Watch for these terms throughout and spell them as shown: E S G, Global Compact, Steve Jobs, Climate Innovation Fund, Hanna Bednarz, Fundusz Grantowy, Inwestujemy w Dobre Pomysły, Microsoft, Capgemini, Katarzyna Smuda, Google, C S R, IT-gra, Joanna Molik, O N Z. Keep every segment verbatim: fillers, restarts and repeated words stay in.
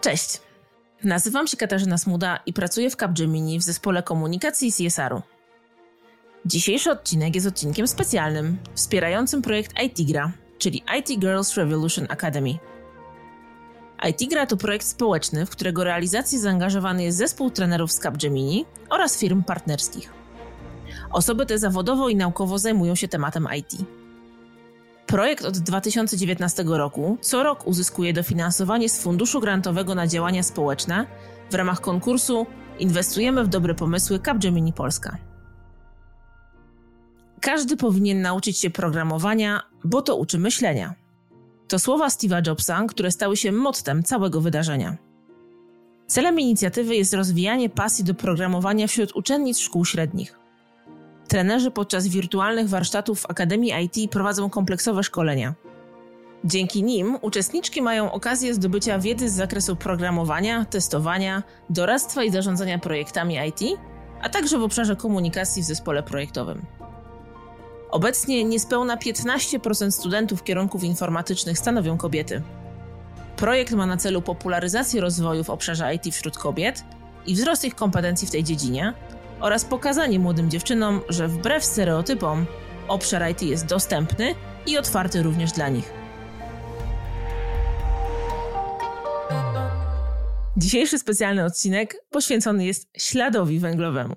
Cześć, nazywam się Katarzyna Smuda i pracuję w Capgemini w zespole komunikacji i C S R-u. Dzisiejszy odcinek jest odcinkiem specjalnym, wspierającym projekt I T gra, czyli I T Girls Revolution Academy. I T gra to projekt społeczny, w którego realizację zaangażowany jest zespół trenerów z Capgemini oraz firm partnerskich. Osoby te zawodowo i naukowo zajmują się tematem I T. Projekt od dwa tysiące dziewiętnastego roku co rok uzyskuje dofinansowanie z Funduszu Grantowego na Działania Społeczne w ramach konkursu Inwestujemy w Dobre Pomysły Capgemini Polska. Każdy powinien nauczyć się programowania, bo to uczy myślenia. To słowa Steve'a Jobsa, które stały się mottem całego wydarzenia. Celem inicjatywy jest rozwijanie pasji do programowania wśród uczennic szkół średnich. Trenerzy podczas wirtualnych warsztatów w Akademii I T prowadzą kompleksowe szkolenia. Dzięki nim uczestniczki mają okazję zdobycia wiedzy z zakresu programowania, testowania, doradztwa i zarządzania projektami I T, a także w obszarze komunikacji w zespole projektowym. Obecnie niespełna piętnaście procent studentów kierunków informatycznych stanowią kobiety. Projekt ma na celu popularyzację rozwoju w obszarze I T wśród kobiet i wzrost ich kompetencji w tej dziedzinie oraz pokazanie młodym dziewczynom, że wbrew stereotypom obszar I T jest dostępny i otwarty również dla nich. Dzisiejszy specjalny odcinek poświęcony jest śladowi węglowemu.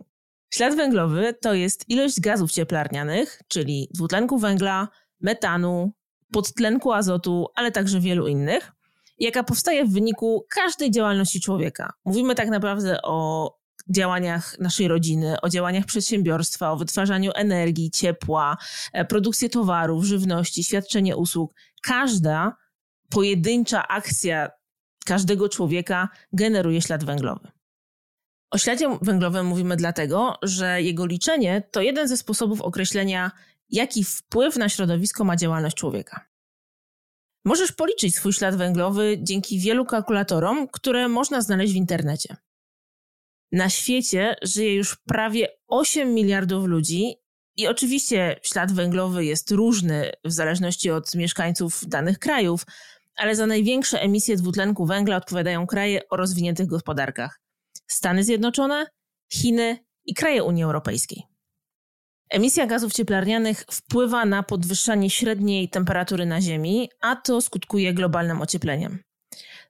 Ślad węglowy to jest ilość gazów cieplarnianych, czyli dwutlenku węgla, metanu, podtlenku azotu, ale także wielu innych, jaka powstaje w wyniku każdej działalności człowieka. Mówimy tak naprawdę o działaniach naszej rodziny, o działaniach przedsiębiorstwa, o wytwarzaniu energii, ciepła, produkcji towarów, żywności, świadczenie usług. Każda pojedyncza akcja każdego człowieka generuje ślad węglowy. O śladzie węglowym mówimy dlatego, że jego liczenie to jeden ze sposobów określenia, jaki wpływ na środowisko ma działalność człowieka. Możesz policzyć swój ślad węglowy dzięki wielu kalkulatorom, które można znaleźć w internecie. Na świecie żyje już prawie osiem miliardów ludzi i oczywiście ślad węglowy jest różny w zależności od mieszkańców danych krajów, ale za największe emisje dwutlenku węgla odpowiadają kraje o rozwiniętych gospodarkach. Stany Zjednoczone, Chiny i kraje Unii Europejskiej. Emisja gazów cieplarnianych wpływa na podwyższanie średniej temperatury na Ziemi, a to skutkuje globalnym ociepleniem.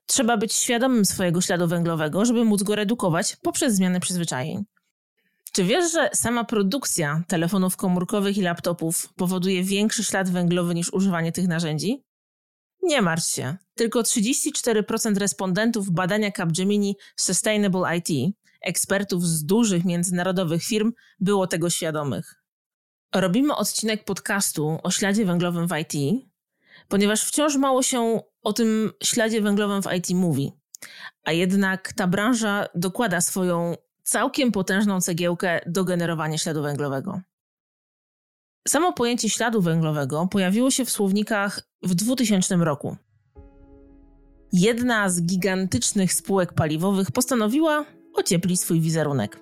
Trzeba być świadomym swojego śladu węglowego, żeby móc go redukować poprzez zmiany przyzwyczajeń. Czy wiesz, że sama produkcja telefonów komórkowych i laptopów powoduje większy ślad węglowy niż używanie tych narzędzi? Nie martw się, tylko trzydzieści cztery procent respondentów badania Capgemini Sustainable I T, ekspertów z dużych międzynarodowych firm, było tego świadomych. Robimy odcinek podcastu o śladzie węglowym w I T, ponieważ wciąż mało się o tym śladzie węglowym w I T mówi, a jednak ta branża dokłada swoją całkiem potężną cegiełkę do generowania śladu węglowego. Samo pojęcie śladu węglowego pojawiło się w słownikach w dwutysięcznym roku. Jedna z gigantycznych spółek paliwowych postanowiła ocieplić swój wizerunek.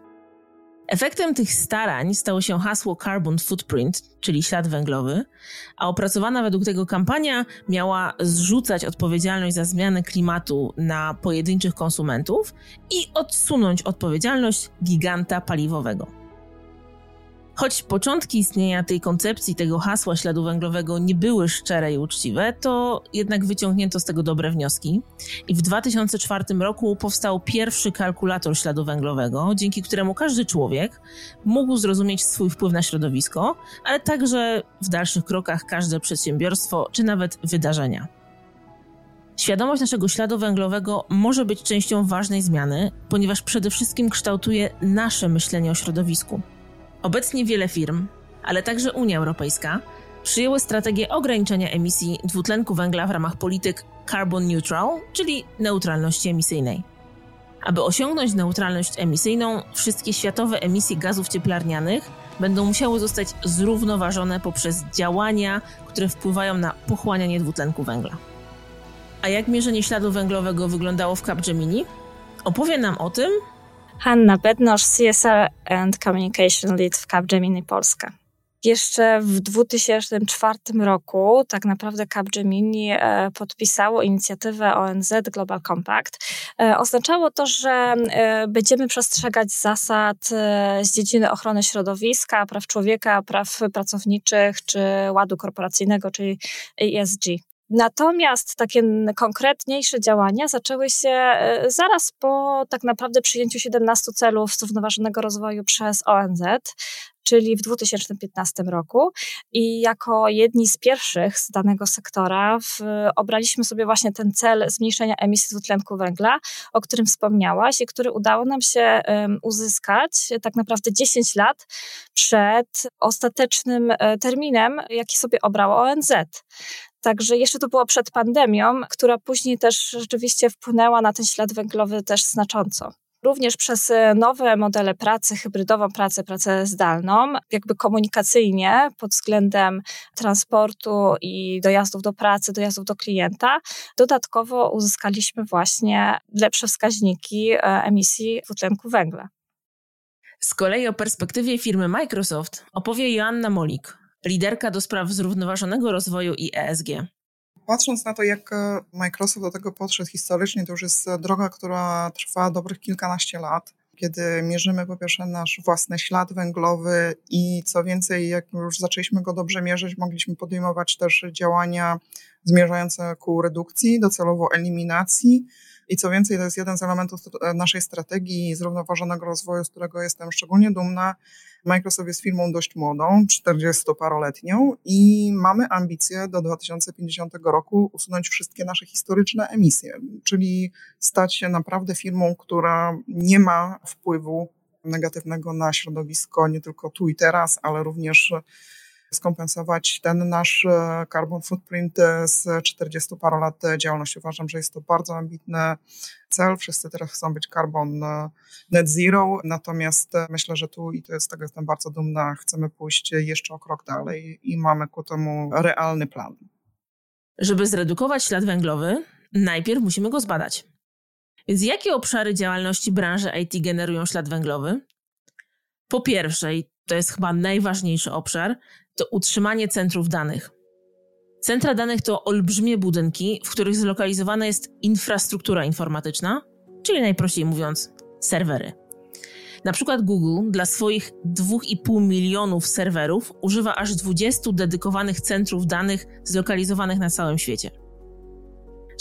Efektem tych starań stało się hasło Carbon Footprint, czyli ślad węglowy, a opracowana według tego kampania miała zrzucać odpowiedzialność za zmianę klimatu na pojedynczych konsumentów i odsunąć odpowiedzialność giganta paliwowego. Choć początki istnienia tej koncepcji, tego hasła śladu węglowego nie były szczere i uczciwe, to jednak wyciągnięto z tego dobre wnioski i w dwa tysiące czwartym roku powstał pierwszy kalkulator śladu węglowego, dzięki któremu każdy człowiek mógł zrozumieć swój wpływ na środowisko, ale także w dalszych krokach każde przedsiębiorstwo czy nawet wydarzenia. Świadomość naszego śladu węglowego może być częścią ważnej zmiany, ponieważ przede wszystkim kształtuje nasze myślenie o środowisku. Obecnie wiele firm, ale także Unia Europejska, przyjęły strategię ograniczenia emisji dwutlenku węgla w ramach polityk carbon neutral, czyli neutralności emisyjnej. Aby osiągnąć neutralność emisyjną, wszystkie światowe emisje gazów cieplarnianych będą musiały zostać zrównoważone poprzez działania, które wpływają na pochłanianie dwutlenku węgla. A jak mierzenie śladu węglowego wyglądało w Capgemini? Opowie nam o tym Hanna Bednarz, C S R and Communication Lead w Capgemini Polska. Jeszcze w dwa tysiące czwartym roku tak naprawdę Capgemini podpisało inicjatywę O N Z Global Compact. Oznaczało to, że będziemy przestrzegać zasad z dziedziny ochrony środowiska, praw człowieka, praw pracowniczych czy ładu korporacyjnego, czyli E S G. Natomiast takie konkretniejsze działania zaczęły się zaraz po tak naprawdę przyjęciu siedemnastu celów zrównoważonego rozwoju przez O N Z, czyli w dwa tysiące piętnastym roku, i jako jedni z pierwszych z danego sektora w, obraliśmy sobie właśnie ten cel zmniejszenia emisji dwutlenku węgla, o którym wspomniałaś i który udało nam się um, uzyskać tak naprawdę dziesięć lat przed ostatecznym terminem, jaki sobie obrało O N Z. Także jeszcze to było przed pandemią, która później też rzeczywiście wpłynęła na ten ślad węglowy też znacząco. Również przez nowe modele pracy, hybrydową pracę, pracę zdalną, jakby komunikacyjnie pod względem transportu i dojazdów do pracy, dojazdów do klienta, dodatkowo uzyskaliśmy właśnie lepsze wskaźniki emisji dwutlenku węgla. Z kolei o perspektywie firmy Microsoft opowie Joanna Molik, liderka do spraw zrównoważonego rozwoju i E S G. Patrząc na to, jak Microsoft do tego podszedł historycznie, to już jest droga, która trwa dobrych kilkanaście lat, kiedy mierzymy po pierwsze nasz własny ślad węglowy i co więcej, jak już zaczęliśmy go dobrze mierzyć, mogliśmy podejmować też działania zmierzające ku redukcji, docelowo eliminacji. I co więcej, to jest jeden z elementów naszej strategii zrównoważonego rozwoju, z którego jestem szczególnie dumna. Microsoft jest firmą dość młodą, czterdziestoparoletnią, i mamy ambicje do dwa tysiące pięćdziesiątego roku usunąć wszystkie nasze historyczne emisje, czyli stać się naprawdę firmą, która nie ma wpływu negatywnego na środowisko nie tylko tu i teraz, ale również skompensować ten nasz carbon footprint z czterdziestu paru lat działalności. Uważam, że jest to bardzo ambitny cel. Wszyscy teraz chcą być carbon net zero, natomiast myślę, że tu, i to z tego jestem bardzo dumna, chcemy pójść jeszcze o krok dalej i mamy ku temu realny plan. Żeby zredukować ślad węglowy, najpierw musimy go zbadać. Więc jakie obszary działalności branży I T generują ślad węglowy? Po pierwsze, i to jest chyba najważniejszy obszar, to utrzymanie centrów danych. Centra danych to olbrzymie budynki, w których zlokalizowana jest infrastruktura informatyczna, czyli najprościej mówiąc serwery. Na przykład Google dla swoich dwóch i pół milionów serwerów używa aż dwudziestu dedykowanych centrów danych zlokalizowanych na całym świecie.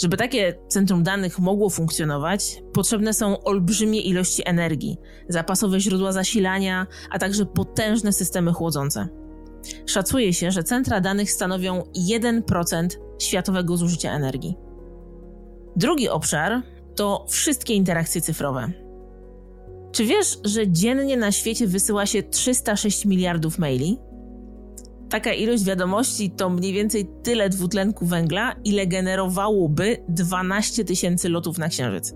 Żeby takie centrum danych mogło funkcjonować, potrzebne są olbrzymie ilości energii, zapasowe źródła zasilania, a także potężne systemy chłodzące. Szacuje się, że centra danych stanowią jeden procent światowego zużycia energii. Drugi obszar to wszystkie interakcje cyfrowe. Czy wiesz, że dziennie na świecie wysyła się trzysta sześć miliardów maili? Taka ilość wiadomości to mniej więcej tyle dwutlenku węgla, ile generowałoby dwanaście tysięcy lotów na Księżyc.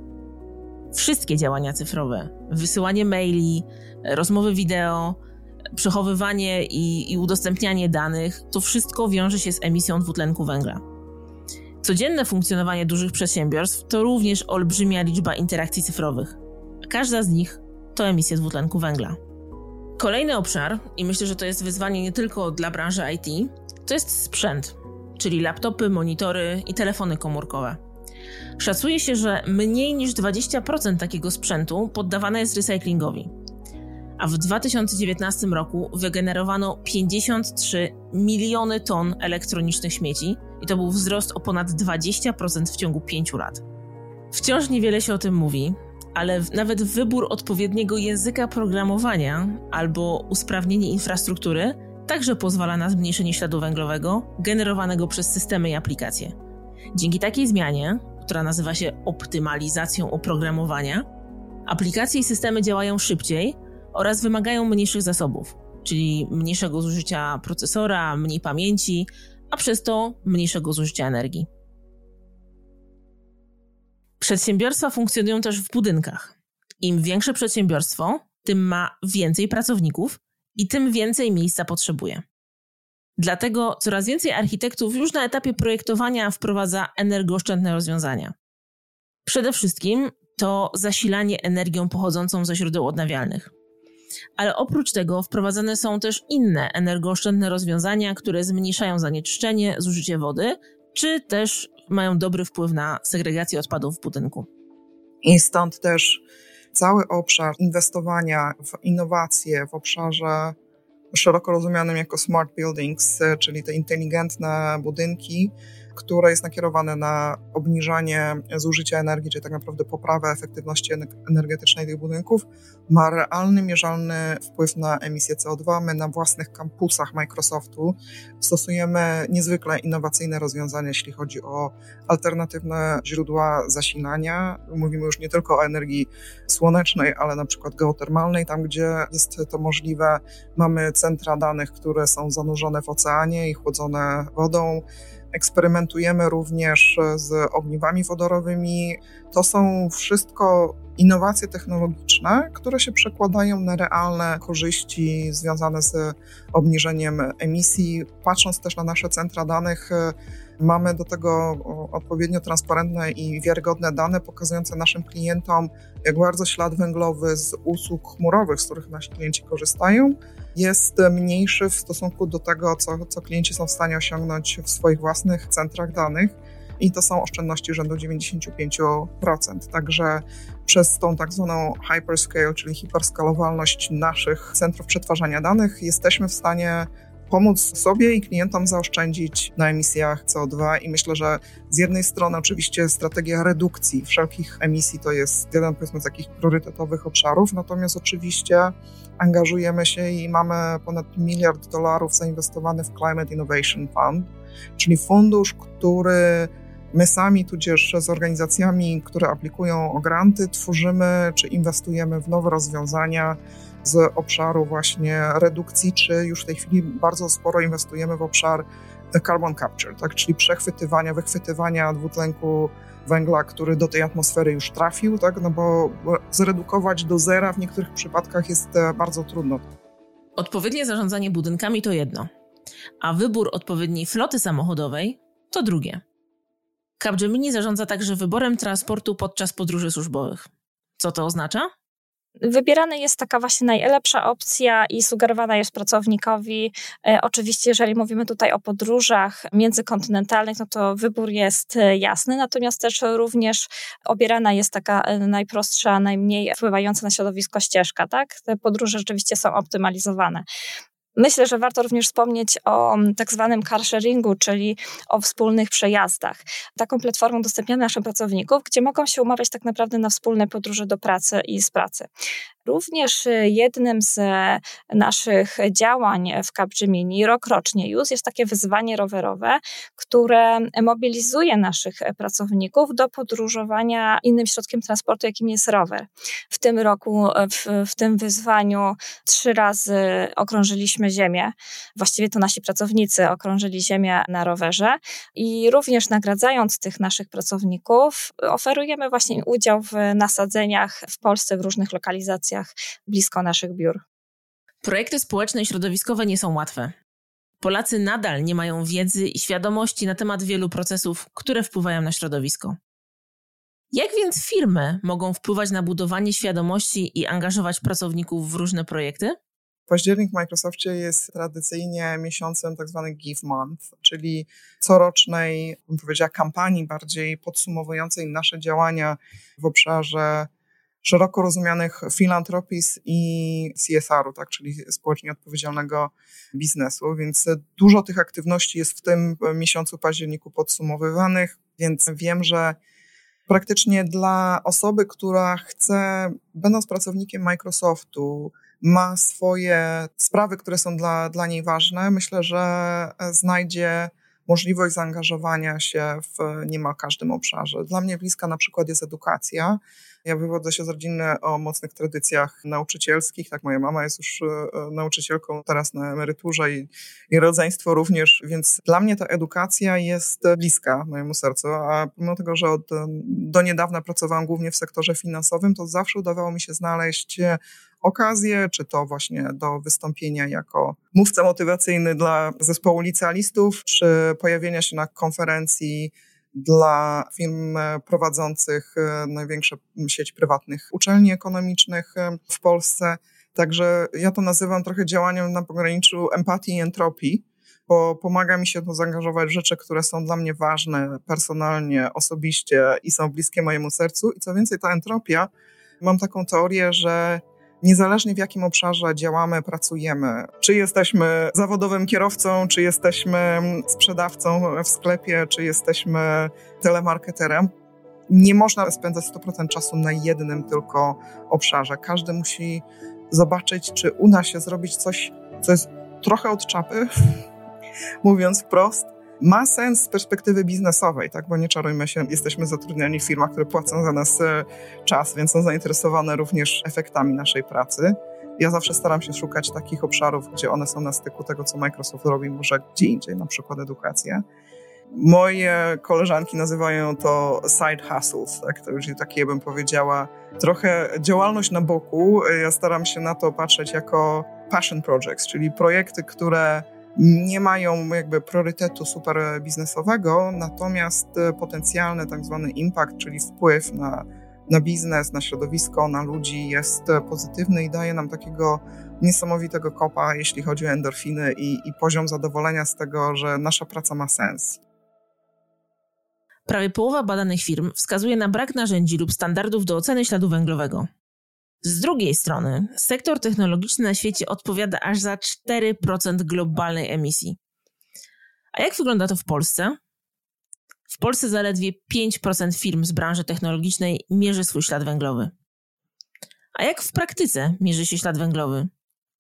Wszystkie działania cyfrowe, wysyłanie maili, rozmowy wideo, przechowywanie i, i udostępnianie danych, to wszystko wiąże się z emisją dwutlenku węgla. Codzienne funkcjonowanie dużych przedsiębiorstw to również olbrzymia liczba interakcji cyfrowych. Każda z nich to emisja dwutlenku węgla. Kolejny obszar, i myślę, że to jest wyzwanie nie tylko dla branży I T, to jest sprzęt, czyli laptopy, monitory i telefony komórkowe. Szacuje się, że mniej niż dwadzieścia procent takiego sprzętu poddawane jest recyklingowi, a w dwa tysiące dziewiętnastym roku wygenerowano pięćdziesiąt trzy miliony ton elektronicznych śmieci i to był wzrost o ponad dwadzieścia procent w ciągu pięciu lat. Wciąż niewiele się o tym mówi, ale nawet wybór odpowiedniego języka programowania albo usprawnienie infrastruktury także pozwala na zmniejszenie śladu węglowego generowanego przez systemy i aplikacje. Dzięki takiej zmianie, która nazywa się optymalizacją oprogramowania, aplikacje i systemy działają szybciej oraz wymagają mniejszych zasobów, czyli mniejszego zużycia procesora, mniej pamięci, a przez to mniejszego zużycia energii. Przedsiębiorstwa funkcjonują też w budynkach. Im większe przedsiębiorstwo, tym ma więcej pracowników i tym więcej miejsca potrzebuje. Dlatego coraz więcej architektów już na etapie projektowania wprowadza energooszczędne rozwiązania. Przede wszystkim to zasilanie energią pochodzącą ze źródeł odnawialnych. ale oprócz tego wprowadzane są też inne energooszczędne rozwiązania, które zmniejszają zanieczyszczenie, zużycie wody, czy też mają dobry wpływ na segregację odpadów w budynku. I stąd też cały obszar inwestowania w innowacje w obszarze szeroko rozumianym jako smart buildings, czyli te inteligentne budynki, które jest nakierowane na obniżanie zużycia energii, czyli tak naprawdę poprawę efektywności energetycznej tych budynków, ma realny, mierzalny wpływ na emisję C O dwa. My na własnych kampusach Microsoftu stosujemy niezwykle innowacyjne rozwiązania, jeśli chodzi o alternatywne źródła zasilania. Mówimy już nie tylko o energii słonecznej, ale na przykład geotermalnej, tam gdzie jest to możliwe. Mamy centra danych, które są zanurzone w oceanie i chłodzone wodą. Eksperymentujemy również z ogniwami wodorowymi. To są wszystko innowacje technologiczne, które się przekładają na realne korzyści związane z obniżeniem emisji. Patrząc też na nasze centra danych, mamy do tego odpowiednio transparentne i wiarygodne dane pokazujące naszym klientom, jak bardzo ślad węglowy z usług chmurowych, z których nasi klienci korzystają, jest mniejszy w stosunku do tego, co, co klienci są w stanie osiągnąć w swoich własnych centrach danych. I to są oszczędności rzędu dziewięćdziesiąt pięć procent. Także przez tą tak zwaną hyperscale, czyli hiperskalowalność naszych centrów przetwarzania danych, jesteśmy w stanie pomóc sobie i klientom zaoszczędzić na emisjach C O dwa i myślę, że z jednej strony oczywiście strategia redukcji wszelkich emisji to jest jeden, powiedzmy, z takich priorytetowych obszarów, natomiast oczywiście angażujemy się i mamy ponad miliard dolarów zainwestowany w Climate Innovation Fund, czyli fundusz, który my sami, tudzież z organizacjami, które aplikują o granty, tworzymy czy inwestujemy w nowe rozwiązania z obszaru właśnie redukcji, czy już w tej chwili bardzo sporo inwestujemy w obszar the carbon capture, tak, czyli przechwytywania, wychwytywania dwutlenku węgla, który do tej atmosfery już trafił, tak, no bo zredukować do zera w niektórych przypadkach jest bardzo trudno. Odpowiednie zarządzanie budynkami to jedno, a wybór odpowiedniej floty samochodowej to drugie. Capgemini zarządza także wyborem transportu podczas podróży służbowych. Co to oznacza? Wybierana jest taka właśnie najlepsza opcja i sugerowana jest pracownikowi. E, oczywiście, jeżeli mówimy tutaj o podróżach międzykontynentalnych, no to wybór jest jasny, natomiast też również obierana jest taka najprostsza, najmniej wpływająca na środowisko ścieżka, tak? Te podróże rzeczywiście są optymalizowane. Myślę, że warto również wspomnieć o tak zwanym car sharingu, czyli o wspólnych przejazdach. Taką platformą udostępniamy naszym pracownikom, gdzie mogą się umawiać tak naprawdę na wspólne podróże do pracy i z pracy. Również jednym z naszych działań w Capgemini rokrocznie już jest takie wyzwanie rowerowe, które mobilizuje naszych pracowników do podróżowania innym środkiem transportu, jakim jest rower. W tym roku, w, w tym wyzwaniu trzy razy okrążyliśmy ziemię. Właściwie to nasi pracownicy okrążyli ziemię na rowerze i również nagradzając tych naszych pracowników oferujemy właśnie udział w nasadzeniach w Polsce w różnych lokalizacjach blisko naszych biur. Projekty społeczne i środowiskowe nie są łatwe. Polacy nadal nie mają wiedzy i świadomości na temat wielu procesów, które wpływają na środowisko. Jak więc firmy mogą wpływać na budowanie świadomości i angażować pracowników w różne projekty? Październik w Microsoftie jest tradycyjnie miesiącem tak zwanego Give Month, czyli corocznej, bym powiedziała, kampanii bardziej podsumowującej nasze działania w obszarze szeroko rozumianych filantropii i C S R-u, tak, czyli społecznie odpowiedzialnego biznesu, więc dużo tych aktywności jest w tym miesiącu październiku podsumowywanych, więc wiem, że praktycznie dla osoby, która chce, będąc pracownikiem Microsoftu, ma swoje sprawy, które są dla, dla niej ważne, myślę, że znajdzie możliwość zaangażowania się w niemal każdym obszarze. Dla mnie bliska na przykład jest edukacja. Ja wywodzę się z rodziny o mocnych tradycjach nauczycielskich. Tak, moja mama jest już nauczycielką teraz na emeryturze i, i rodzeństwo również, więc dla mnie ta edukacja jest bliska mojemu sercu, a pomimo tego, że od, do niedawna pracowałam głównie w sektorze finansowym, to zawsze udawało mi się znaleźć okazję, czy to właśnie do wystąpienia jako mówca motywacyjny dla zespołu licealistów, czy pojawienia się na konferencji dla firm prowadzących największe sieć prywatnych uczelni ekonomicznych w Polsce. Także ja to nazywam trochę działaniem na pograniczu empatii i entropii, bo pomaga mi się to zaangażować w rzeczy, które są dla mnie ważne personalnie, osobiście i są bliskie mojemu sercu. I co więcej, ta entropia, mam taką teorię, że niezależnie w jakim obszarze działamy, pracujemy, czy jesteśmy zawodowym kierowcą, czy jesteśmy sprzedawcą w sklepie, czy jesteśmy telemarketerem, nie można spędzać sto procent czasu na jednym tylko obszarze. Każdy musi zobaczyć, czy uda się zrobić coś, co jest trochę od czapy, mówiąc wprost. Ma sens z perspektywy biznesowej, tak? Bo nie czarujmy się, jesteśmy zatrudniani w firmach, które płacą za nas czas, więc są zainteresowane również efektami naszej pracy. Ja zawsze staram się szukać takich obszarów, gdzie one są na styku tego, co Microsoft robi, może gdzie indziej, na przykład edukację. Moje koleżanki nazywają to side hustles, tak? To już takie, bym powiedziała, trochę działalność na boku. Ja staram się na to patrzeć jako passion projects, czyli projekty, które nie mają jakby priorytetu super biznesowego, natomiast potencjalny tak zwany impact, czyli wpływ na, na biznes, na środowisko, na ludzi jest pozytywny i daje nam takiego niesamowitego kopa, jeśli chodzi o endorfiny i, i poziom zadowolenia z tego, że nasza praca ma sens. Prawie połowa badanych firm wskazuje na brak narzędzi lub standardów do oceny śladu węglowego. Z drugiej strony, sektor technologiczny na świecie odpowiada aż za cztery procent globalnej emisji. A jak wygląda to w Polsce? W Polsce zaledwie pięć procent firm z branży technologicznej mierzy swój ślad węglowy. A jak w praktyce mierzy się ślad węglowy?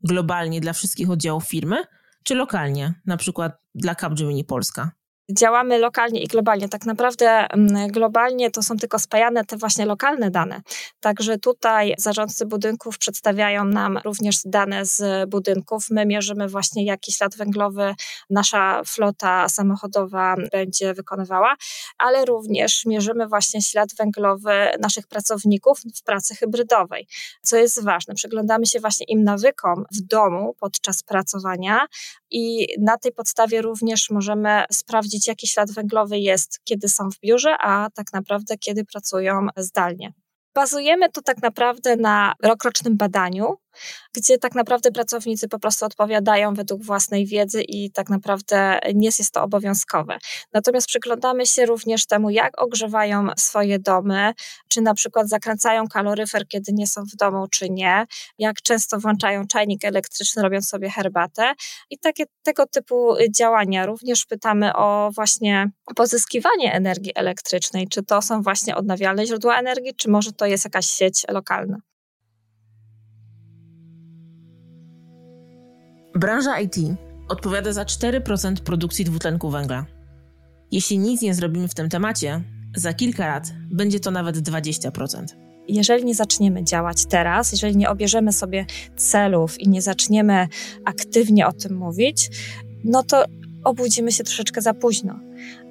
Globalnie dla wszystkich oddziałów firmy, czy lokalnie, na przykład dla Capgemini Polska? Działamy lokalnie i globalnie. Tak naprawdę globalnie to są tylko spajane te właśnie lokalne dane. Także tutaj zarządcy budynków przedstawiają nam również dane z budynków. My mierzymy właśnie, jaki ślad węglowy nasza flota samochodowa będzie wykonywała, ale również mierzymy właśnie ślad węglowy naszych pracowników w pracy hybrydowej. Co jest ważne, przyglądamy się właśnie im nawykom w domu podczas pracowania i na tej podstawie również możemy sprawdzić, jaki ślad węglowy jest, kiedy są w biurze, a tak naprawdę kiedy pracują zdalnie. Bazujemy to tak naprawdę na rokrocznym badaniu, gdzie tak naprawdę pracownicy po prostu odpowiadają według własnej wiedzy i tak naprawdę nie jest to obowiązkowe. Natomiast przyglądamy się również temu, jak ogrzewają swoje domy, czy na przykład zakręcają kaloryfer, kiedy nie są w domu, czy nie, jak często włączają czajnik elektryczny, robiąc sobie herbatę i takie tego typu działania. Również pytamy o właśnie pozyskiwanie energii elektrycznej, czy to są właśnie odnawialne źródła energii, czy może to jest jakaś sieć lokalna. Branża I T odpowiada za cztery procent produkcji dwutlenku węgla. Jeśli nic nie zrobimy w tym temacie, za kilka lat będzie to nawet dwadzieścia procent. Jeżeli nie zaczniemy działać teraz, jeżeli nie obierzemy sobie celów i nie zaczniemy aktywnie o tym mówić, no to obudzimy się troszeczkę za późno.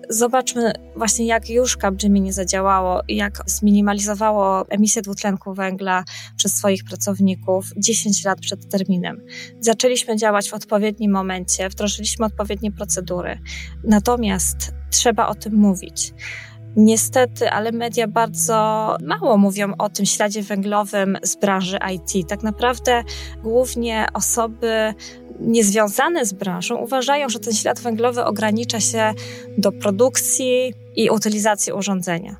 Zobaczmy właśnie, jak już Capgemini zadziałało, jak zminimalizowało emisję dwutlenku węgla przez swoich pracowników dziesięć lat przed terminem. Zaczęliśmy działać w odpowiednim momencie, wdrożyliśmy odpowiednie procedury. Natomiast trzeba o tym mówić. Niestety, ale media bardzo mało mówią o tym śladzie węglowym z branży I T. Tak naprawdę głównie osoby niezwiązane z branżą uważają, że ten ślad węglowy ogranicza się do produkcji i utylizacji urządzenia.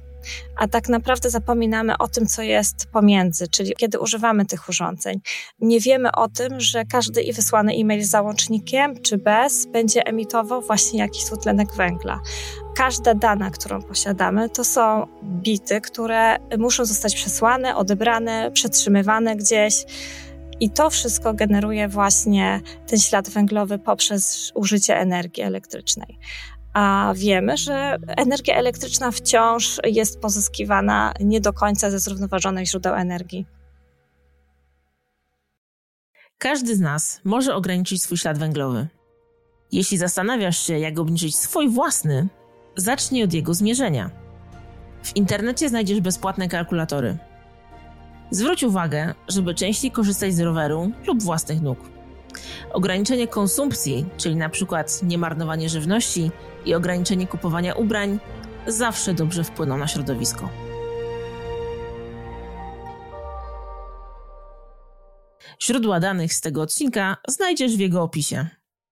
A tak naprawdę zapominamy o tym, co jest pomiędzy, czyli kiedy używamy tych urządzeń. Nie wiemy o tym, że każdy i wysłany e-mail z załącznikiem czy bez będzie emitował właśnie jakiś dwutlenek węgla. Każda dana, którą posiadamy, to są bity, które muszą zostać przesłane, odebrane, przetrzymywane gdzieś. I to wszystko generuje właśnie ten ślad węglowy poprzez użycie energii elektrycznej. A wiemy, że energia elektryczna wciąż jest pozyskiwana nie do końca ze zrównoważonych źródeł energii. Każdy z nas może ograniczyć swój ślad węglowy. Jeśli zastanawiasz się, jak obniżyć swój własny, zacznij od jego zmierzenia. W internecie znajdziesz bezpłatne kalkulatory. Zwróć uwagę, żeby częściej korzystać z roweru lub własnych nóg. Ograniczenie konsumpcji, czyli na przykład niemarnowanie żywności i ograniczenie kupowania ubrań, zawsze dobrze wpłyną na środowisko. Źródła danych z tego odcinka znajdziesz w jego opisie.